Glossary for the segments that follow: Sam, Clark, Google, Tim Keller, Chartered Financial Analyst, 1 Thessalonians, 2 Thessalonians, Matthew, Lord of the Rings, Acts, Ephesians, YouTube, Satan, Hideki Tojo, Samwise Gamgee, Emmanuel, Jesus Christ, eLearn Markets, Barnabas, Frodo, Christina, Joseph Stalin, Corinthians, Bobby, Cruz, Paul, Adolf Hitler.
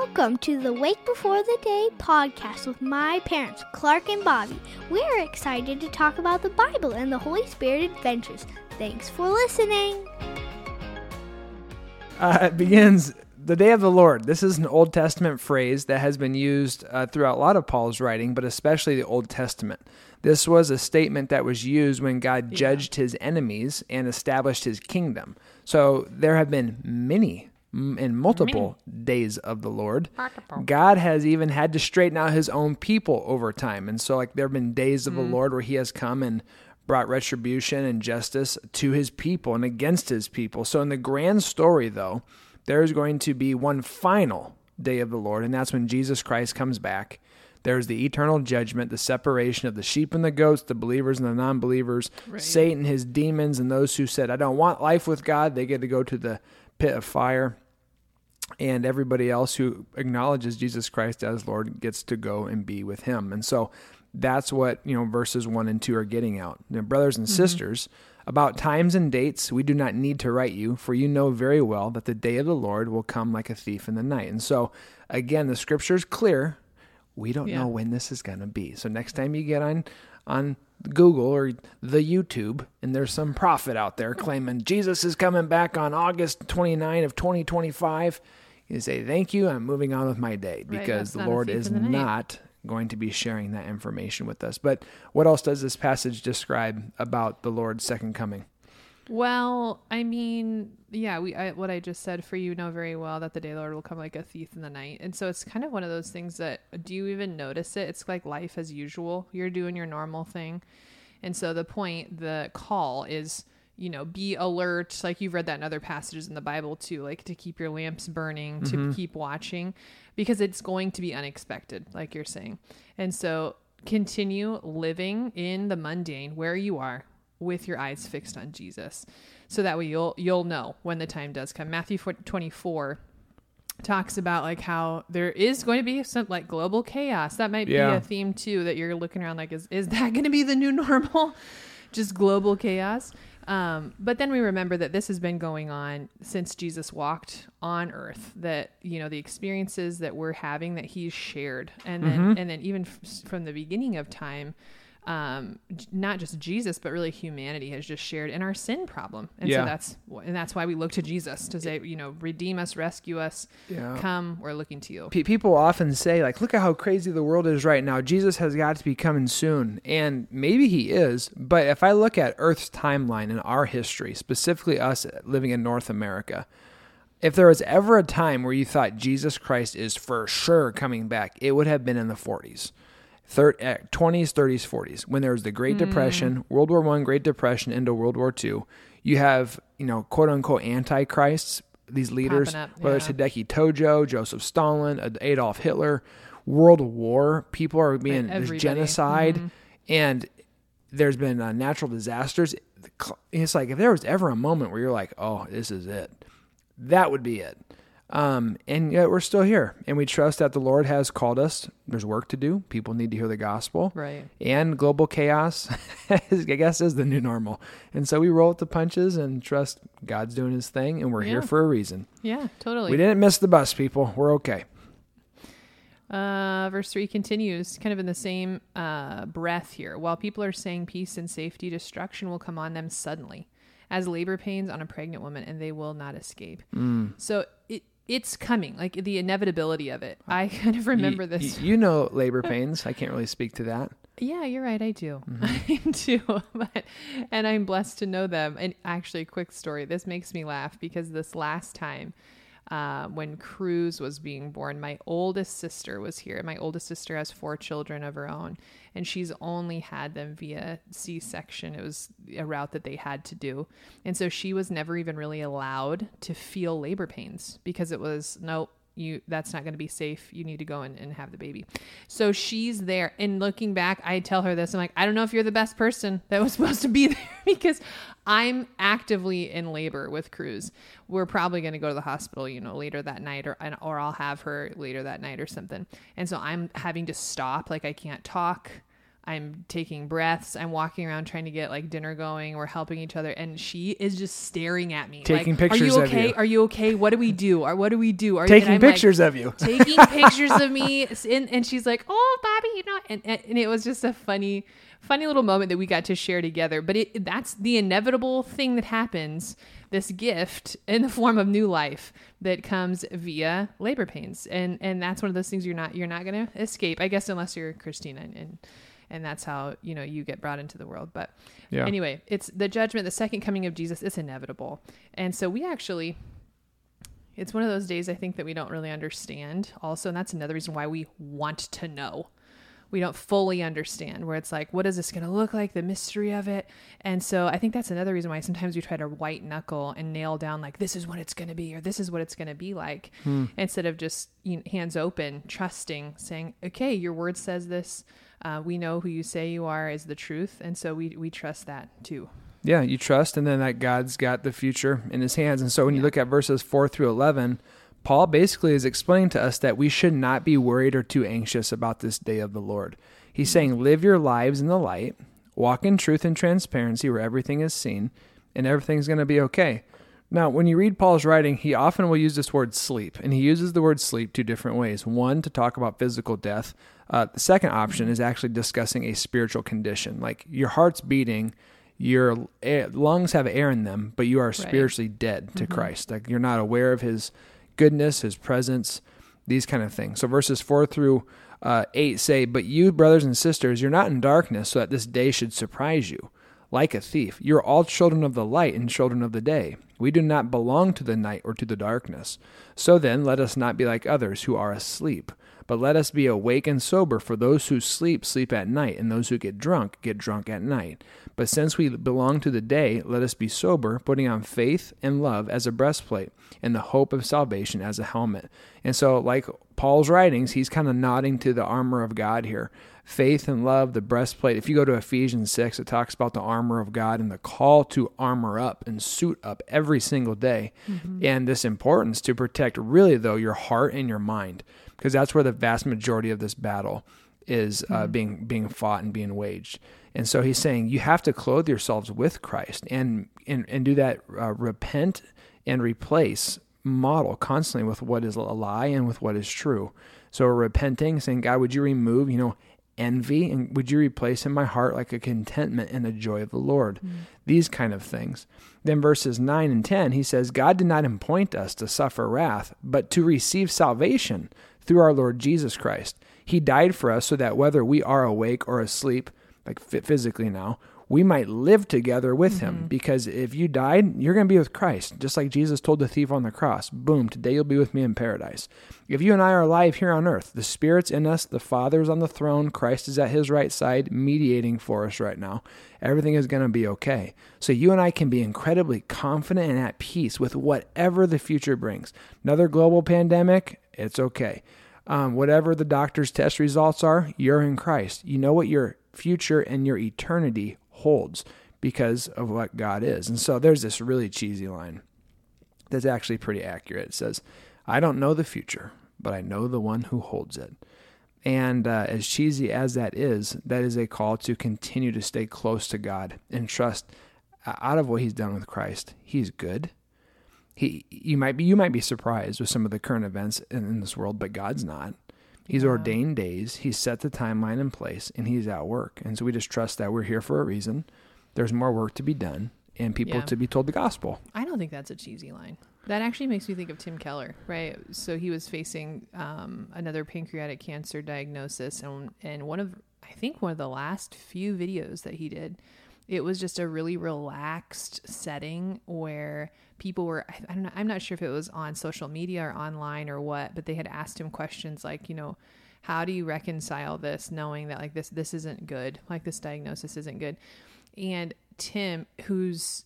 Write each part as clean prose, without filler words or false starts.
Welcome to the Wake Before the Day podcast with my parents, Clark and Bobby. We're excited to talk about the Bible and the Holy Spirit adventures. Thanks for listening. It begins, the day of the Lord. This is an Old Testament phrase that has been used throughout a lot of Paul's writing, but especially the Old Testament. This was a statement that was used when God judged his enemies and established his kingdom. So there have been multiple days of the Lord. God has even had to straighten out his own people over time. And so there have been days of the Lord where he has come and brought retribution and justice to his people and against his people. So in the grand story, though, there's going to be one final day of the Lord, and that's when Jesus Christ comes back. There's the eternal judgment, the separation of the sheep and the goats, the believers and the non-believers, right. Satan, his demons, and those who said, I don't want life with God, they get to go to the pit of fire. And everybody else who acknowledges Jesus Christ as Lord gets to go and be with him. And so that's what, verses 1 and 2 are getting out. Now, brothers and sisters, about times and dates, we do not need to write you, for you know very well that the day of the Lord will come like a thief in the night. And so, again, the scripture is clear. We don't know when this is going to be. So next time you get on Google or the YouTube, and there's some prophet out there claiming Jesus is coming back on August 29 of 2025, you say, thank you, I'm moving on with my day, because the Lord is not going to be sharing that information with us. But what else does this passage describe about the Lord's second coming? Well, what I just said, for you know very well that the day of the Lord will come like a thief in the night. And so it's kind of one of those things that, do you even notice it? It's like life as usual. You're doing your normal thing. And so the call is, be alert. Like you've read that in other passages in the Bible too, like to keep your lamps burning, to keep watching, because it's going to be unexpected, like you're saying. And so continue living in the mundane where you are, with your eyes fixed on Jesus. So that way you'll know when the time does come. Matthew 24 talks about how there is going to be some global chaos. That might be a theme too, that you're looking around is that going to be the new normal? Just global chaos. But then we remember that this has been going on since Jesus walked on earth, that, the experiences that we're having that he's shared. And then, even from the beginning of time, not just Jesus, but really humanity has just shared in our sin problem. And so that's why we look to Jesus to say, redeem us, rescue us, come, we're looking to you. People often say look at how crazy the world is right now. Jesus has got to be coming soon. And maybe he is, but if I look at Earth's timeline and our history, specifically us living in North America, if there was ever a time where you thought Jesus Christ is for sure coming back, it would have been in the 40s. 20s, 30s, 40s, when there was the Great Depression, World War I, Great Depression into World War II, you have, quote unquote, antichrists, these leaders, whether it's Hideki Tojo, Joseph Stalin, Adolf Hitler, World War, people are being, there's genocide, and there's been natural disasters. It's if there was ever a moment where you're oh, this is it, that would be it. And yet we're still here, and we trust that the Lord has called us. There's work to do. People need to hear the gospel, right? And global chaos, is the new normal. And so we roll with the punches and trust God's doing his thing, and we're here for a reason. Yeah, totally. We didn't miss the bus, people. We're okay. Verse 3 continues kind of in the same breath here. While people are saying peace and safety, destruction will come on them suddenly, as labor pains on a pregnant woman, and they will not escape. So it's coming, the inevitability of it. I kind of remember this. Labor pains. I can't really speak to that. Yeah, you're right. I do. I do. And I'm blessed to know them. And actually, quick story. This makes me laugh because this last time when Cruz was being born, my oldest sister was here. My oldest sister has 4 children of her own, and she's only had them via C-section. It was a route that they had to do. And so she was never even really allowed to feel labor pains because it was, no, that's not going to be safe. You need to go and have the baby. So she's there. And looking back, I tell her this. I'm I don't know if you're the best person that was supposed to be there because I'm actively in labor with Cruz. We're probably going to go to the hospital, later that night or I'll have her later that night or something. And so I'm having to stop. I can't talk. I'm taking breaths. I'm walking around trying to get like dinner going. We're helping each other. And she is just staring at me. Taking like, pictures of you. Are you okay? Are you okay? What do we do? Or what do we do? Are taking pictures like, of you. Taking pictures of me. And she's like, oh, Bobby, you know. And it was just a funny little moment that we got to share together. But that's the inevitable thing that happens. This gift in the form of new life that comes via labor pains. And that's one of those things you're not going to escape, I guess, unless you're Christina and that's how, you know, you get brought into the world. But yeah. Anyway, it's the judgment, the second coming of Jesus. It's inevitable. And so we actually, it's one of those days I think that we don't really understand also. And that's another reason why we want to know. We don't fully understand where it's like, what is this going to look like? The mystery of it. And so I think that's another reason why sometimes we try to white knuckle and nail down like, this is what it's going to be, or this is what it's going to be like. Instead of just hands open, trusting, saying, okay, your word says this. We know who you say you are is the truth. And so we trust that too. Yeah. You trust. And then that God's got the future in his hands. And so when you look at verses 4-11, Paul basically is explaining to us that we should not be worried or too anxious about this day of the Lord. He's saying, live your lives in the light, walk in truth and transparency where everything is seen, and everything's going to be okay. Now, when you read Paul's writing, he often will use this word sleep, and he uses the word sleep two different ways. One, to talk about physical death. The second option is actually discussing a spiritual condition, like your heart's beating, your lungs have air in them, but you are spiritually dead to Christ. Like you're not aware of his goodness, his presence, these kind of things. So verses 4-8 say, but you, brothers and sisters, you're not in darkness so that this day should surprise you like a thief. You're all children of the light and children of the day. We do not belong to the night or to the darkness. So then let us not be like others who are asleep, but let us be awake and sober, for those who sleep, sleep at night, and those who get drunk at night. But since we belong to the day, let us be sober, putting on faith and love as a breastplate, and the hope of salvation as a helmet. And so, like Paul's writings, he's kind of nodding to the armor of God here. Faith and love, the breastplate. If you go to Ephesians 6, it talks about the armor of God and the call to armor up and suit up every single day. And this importance to protect really, though, your heart and your mind, because that's where the vast majority of this battle is being fought and being waged. And so he's saying you have to clothe yourselves with Christ and do that, repent and replace model constantly with what is a lie and with what is true. So repenting, saying, God, would you remove, envy, and would you replace in my heart like a contentment and a joy of the Lord? These kind of things. Then verses 9 and 10, he says, God did not appoint us to suffer wrath, but to receive salvation through our Lord Jesus Christ. He died for us so that whether we are awake or asleep, like physically now, we might live together with him. Because if you died, you're going to be with Christ, just like Jesus told the thief on the cross. Boom, today you'll be with me in paradise. If you and I are alive here on earth, the Spirit's in us, the Father's on the throne, Christ is at his right side, mediating for us right now. Everything is going to be okay. So you and I can be incredibly confident and at peace with whatever the future brings. Another global pandemic, it's okay. Whatever the doctor's test results are, you're in Christ. You know what your future and your eternity holds because of what God is. And so there's this really cheesy line that's actually pretty accurate. It says, I don't know the future, but I know the one who holds it. And as cheesy as that is a call to continue to stay close to God and trust out of what he's done with Christ. He's good. You might be surprised with some of the current events in this world, but God's not. He's ordained days, he's set the timeline in place, and he's at work. And so we just trust that we're here for a reason. There's more work to be done and people to be told the gospel. I don't think that's a cheesy line. That actually makes me think of Tim Keller, right? So he was facing another pancreatic cancer diagnosis. And one of the last few videos that he did, it was just a really relaxed setting where people were, I'm not sure if it was on social media or online or what, but they had asked him questions like, how do you reconcile this, knowing that like this isn't good, like this diagnosis isn't good. And Tim, who's,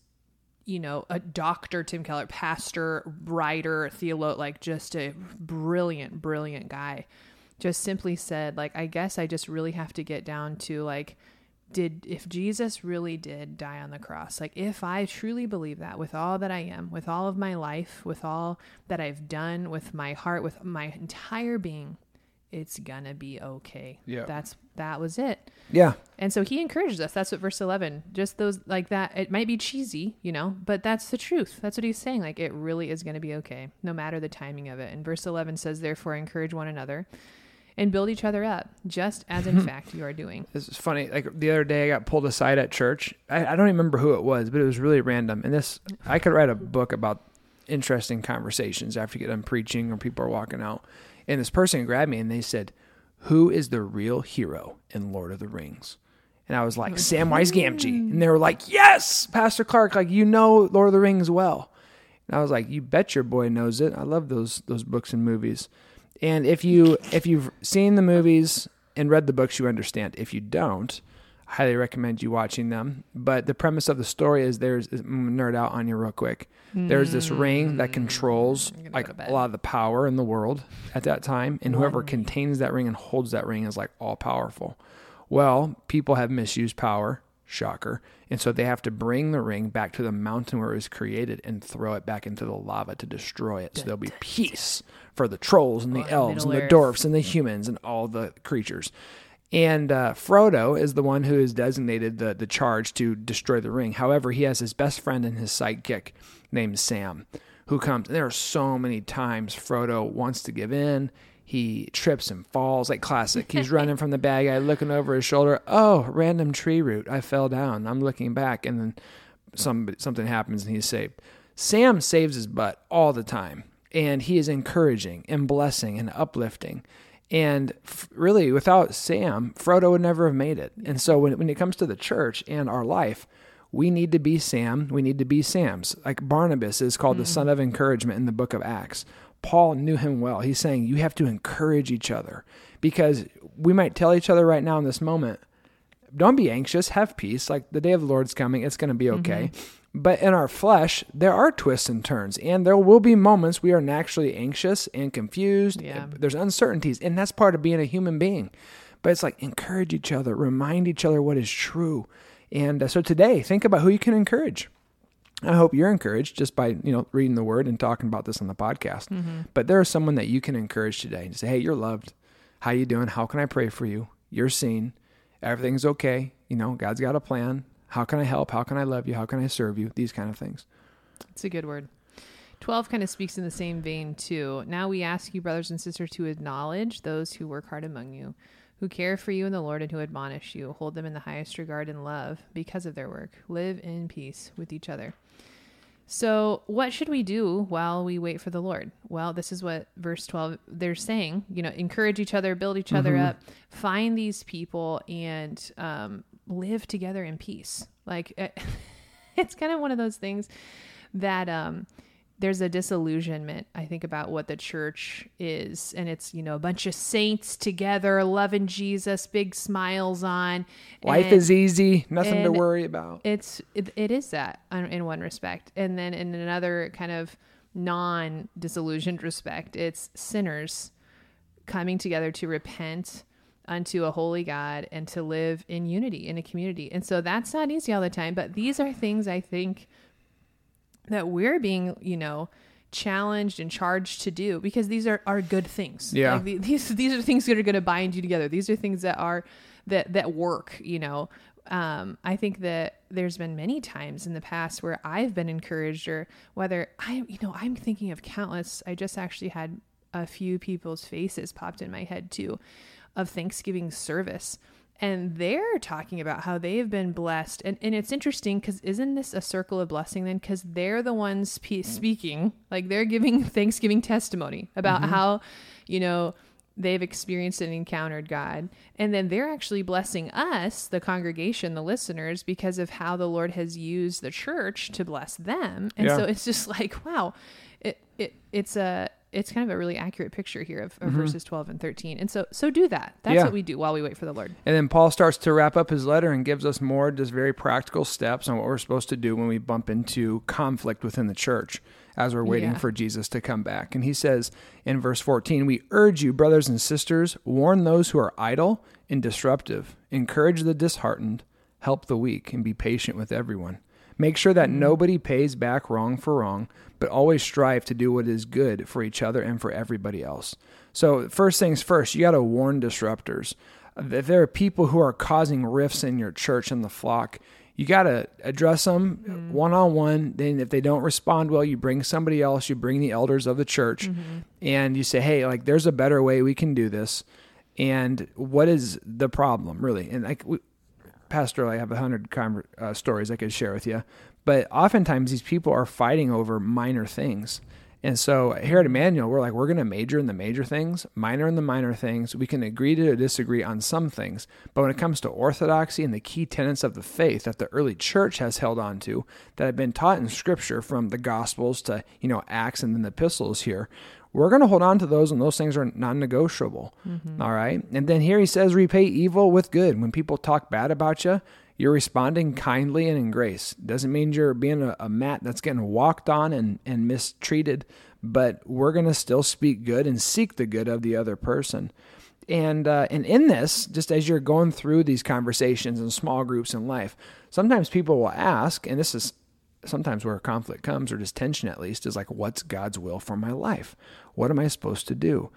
a doctor, Tim Keller, pastor, writer, theologian, like just a brilliant, brilliant guy, just simply said, like, I guess I just really have to get down to like, if Jesus really did die on the cross, like if I truly believe that with all that I am, with all of my life, with all that I've done, with my heart, with my entire being, it's gonna be okay. Yeah. That was it. Yeah. And so he encourages us. That's what verse 11, just those like that. It might be cheesy, you know, but that's the truth. That's what he's saying. Like, it really is going to be okay, no matter the timing of it. And verse 11 says, therefore, encourage one another and build each other up, just as in fact you are doing. This is funny. Like the other day I got pulled aside at church. I don't remember who it was, but it was really random. And this, I could write a book about interesting conversations after you get done preaching or people are walking out. And this person grabbed me and they said, who is the real hero in Lord of the Rings? And I was like, Samwise Gamgee. And they were like, yes, Pastor Clark, like, you know Lord of the Rings well. And I was like, you bet your boy knows it. I love those books and movies. And if you've seen the movies and read the books, you understand. If you don't, I highly recommend you watching them. But the premise of the story is I'm going to nerd out on you real quick. There's this ring that controls like a lot of the power in the world at that time. And whoever contains that ring and holds that ring is like all powerful. Well, people have misused power. Shocker. And so they have to bring the ring back to the mountain where it was created and throw it back into the lava to destroy it. So there'll be peace for the trolls and the elves and the dwarfs and the humans and all the creatures. And Frodo is the one who is designated the charge to destroy the ring. However, he has his best friend and his sidekick named Sam, who comes. And there are so many times Frodo wants to give in. He trips and falls, like classic. He's running from the bad guy, looking over his shoulder. Oh, random tree root. I fell down. I'm looking back. And then something happens and he's saved. Sam saves his butt all the time. And he is encouraging and blessing and uplifting. And really, without Sam, Frodo would never have made it. And so when it comes to the church and our life, we need to be Sam. We need to be Sams. Like Barnabas is called the son of encouragement in the book of Acts. Paul knew him well. He's saying you have to encourage each other, because we might tell each other right now in this moment, don't be anxious, have peace. Like the day of the Lord's coming, it's going to be okay. But in our flesh, there are twists and turns, and there will be moments we are naturally anxious and confused. Yeah. There's uncertainties, and that's part of being a human being. But it's like, encourage each other, remind each other what is true. And so today, think about who you can encourage. I hope you're encouraged just by, reading the word and talking about this on the podcast. But there is someone that you can encourage today and say, hey, you're loved. How you doing? How can I pray for you? You're seen. Everything's okay. God's got a plan. How can I help? How can I love you? How can I serve you? These kind of things. It's a good word. 12 kind of speaks in the same vein too. Now we ask you, brothers and sisters, to acknowledge those who work hard among you, who care for you in the Lord and who admonish you. Hold them in the highest regard and love because of their work. Live in peace with each other. So what should we do while we wait for the Lord? Well, this is what verse 12, they're saying, encourage each other, build each other up, find these people and live together in peace. Like it's kind of one of those things that there's a disillusionment, I think, about what the church is. And it's, a bunch of saints together, loving Jesus, big smiles on. Life is easy, nothing to worry about. It is that in one respect. And then in another kind of non-disillusioned respect, it's sinners coming together to repent unto a holy God and to live in unity in a community. And so that's not easy all the time. But these are things I think that we're being, challenged and charged to do, because these are good things. Yeah. Like these are things that are going to bind you together. These are things that that work, I think that there's been many times in the past where I've been encouraged, or whether I'm thinking of countless, I just actually had a few people's faces popped in my head too, of Thanksgiving service. And they're talking about how they've been blessed. And it's interesting, because isn't this a circle of blessing then? Because they're the ones speaking, like they're giving Thanksgiving testimony about how, they've experienced and encountered God. And then they're actually blessing us, the congregation, the listeners, because of how the Lord has used the church to bless them. And so it's just like, wow, it's kind of a really accurate picture here of verses 12 and 13. And so do that. That's what we do while we wait for the Lord. And then Paul starts to wrap up his letter and gives us more just very practical steps on what we're supposed to do when we bump into conflict within the church as we're waiting for Jesus to come back. And he says in verse 14, we urge you, brothers and sisters, warn those who are idle and disruptive, encourage the disheartened, help the weak, and be patient with everyone. Make sure that nobody pays back wrong for wrong, but always strive to do what is good for each other and for everybody else. So first things first, you got to warn disruptors. If there are people who are causing rifts in your church and the flock, you got to address them one-on-one. Then if they don't respond well, you bring somebody else, you bring the elders of the church, and you say, hey, like, there's a better way we can do this. And what is the problem, really? And like, Pastor, I have 100 stories I could share with you, but oftentimes these people are fighting over minor things. And so here at Emmanuel, we're like, we're going to major in the major things, minor in the minor things. We can agree to disagree on some things, but when it comes to orthodoxy and the key tenets of the faith that the early church has held on to, that have been taught in Scripture from the Gospels to, you know, Acts and then the epistles here, we're going to hold on to those, and those things are non-negotiable. All right. And then here he says, repay evil with good. When people talk bad about you, you're responding kindly and in grace. Doesn't mean you're being a mat that's getting walked on and mistreated, but we're going to still speak good and seek the good of the other person. And in this, just as you're going through these conversations in small groups in life, sometimes people will ask, and this is sometimes where conflict comes, or just tension at least, is like, what's God's will for my life? What am I supposed to do?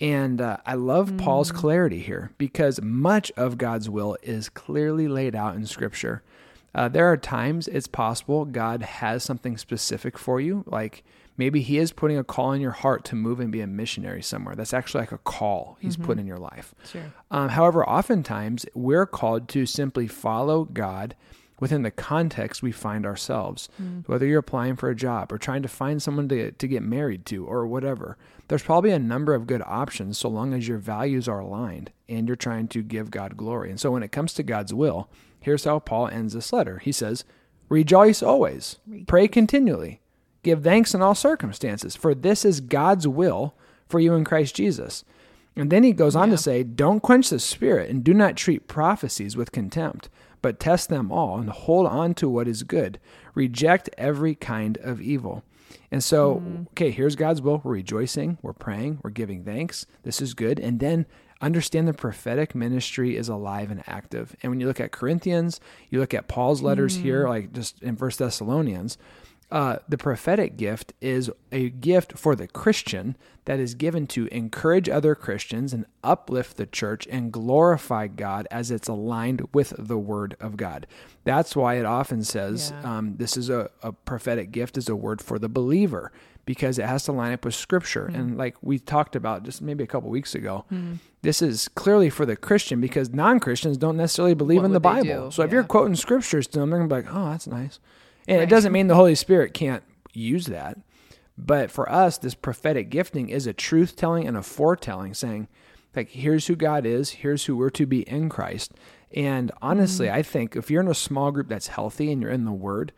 And I love Paul's clarity here, because much of God's will is clearly laid out in Scripture. There are times it's possible God has something specific for you. Like maybe he is putting a call in your heart to move and be a missionary somewhere. That's actually like a call he's put in your life. Sure. However, oftentimes we're called to simply follow God within the context we find ourselves, whether you're applying for a job or trying to find someone to get married to or whatever. There's probably a number of good options so long as your values are aligned and you're trying to give God glory. And so when it comes to God's will, here's how Paul ends this letter. He says, rejoice always, pray continually, give thanks in all circumstances, for this is God's will for you in Christ Jesus. And then he goes on to say, don't quench the Spirit and do not treat prophecies with contempt, but test them all and hold on to what is good. Reject every kind of evil. And so, okay, here's God's will. We're rejoicing, we're praying, we're giving thanks. This is good. And then understand the prophetic ministry is alive and active. And when you look at Corinthians, you look at Paul's letters here, like just in 1 Thessalonians, the prophetic gift is a gift for the Christian that is given to encourage other Christians and uplift the church and glorify God as it's aligned with the Word of God. That's why it often says this is a prophetic gift is a word for the believer, because it has to line up with Scripture. And like we talked about just maybe a couple weeks ago, this is clearly for the Christian, because non-Christians don't necessarily believe in the Bible. So if you're quoting Scriptures to them, they're going to be like, oh, that's nice. And it doesn't mean the Holy Spirit can't use that. But for us, this prophetic gifting is a truth-telling and a foretelling, saying, like, here's who God is, here's who we're to be in Christ. And honestly, I think if you're in a small group that's healthy and you're in the Word,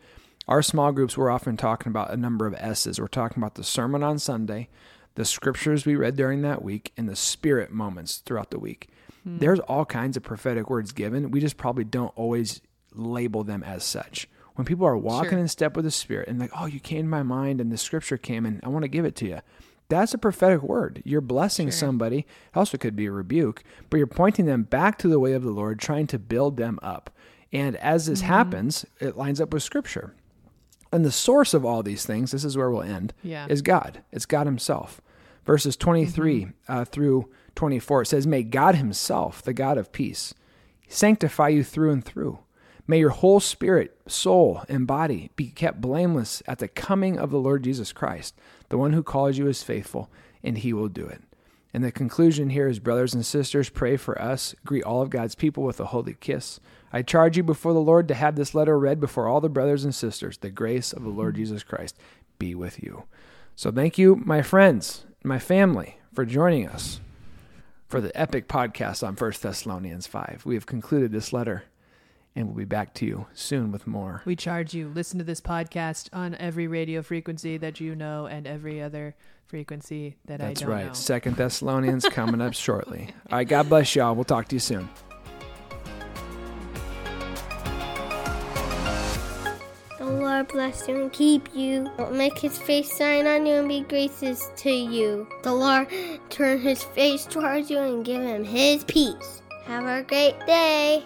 our small groups, we're often talking about a number of S's. We're talking about the sermon on Sunday, the Scriptures we read during that week, and the Spirit moments throughout the week. There's all kinds of prophetic words given. We just probably don't always label them as such. When people are walking in step with the Spirit and like, oh, you came to my mind and the Scripture came and I want to give it to you. That's a prophetic word. You're blessing somebody. It also could be a rebuke, but you're pointing them back to the way of the Lord, trying to build them up. And as this happens, it lines up with Scripture. And the source of all these things, this is where we'll end, is God. It's God himself. Verses 23 through 24, it says, may God himself, the God of peace, sanctify you through and through. May your whole spirit, soul, and body be kept blameless at the coming of the Lord Jesus Christ. The one who calls you is faithful, and he will do it. And the conclusion here is, brothers and sisters, pray for us. Greet all of God's people with a holy kiss. I charge you before the Lord to have this letter read before all the brothers and sisters. The grace of the Lord Jesus Christ be with you. So thank you, my friends, my family, for joining us for the epic podcast on 1 Thessalonians 5. We have concluded this letter. And we'll be back to you soon with more. We charge you, listen to this podcast on every radio frequency that you know and every other frequency that I don't know. That's right. 2 Thessalonians coming up shortly. All right, God bless y'all. We'll talk to you soon. The Lord bless you and keep you. Make his face shine on you and be gracious to you. The Lord turn his face towards you and give him his peace. Have a great day.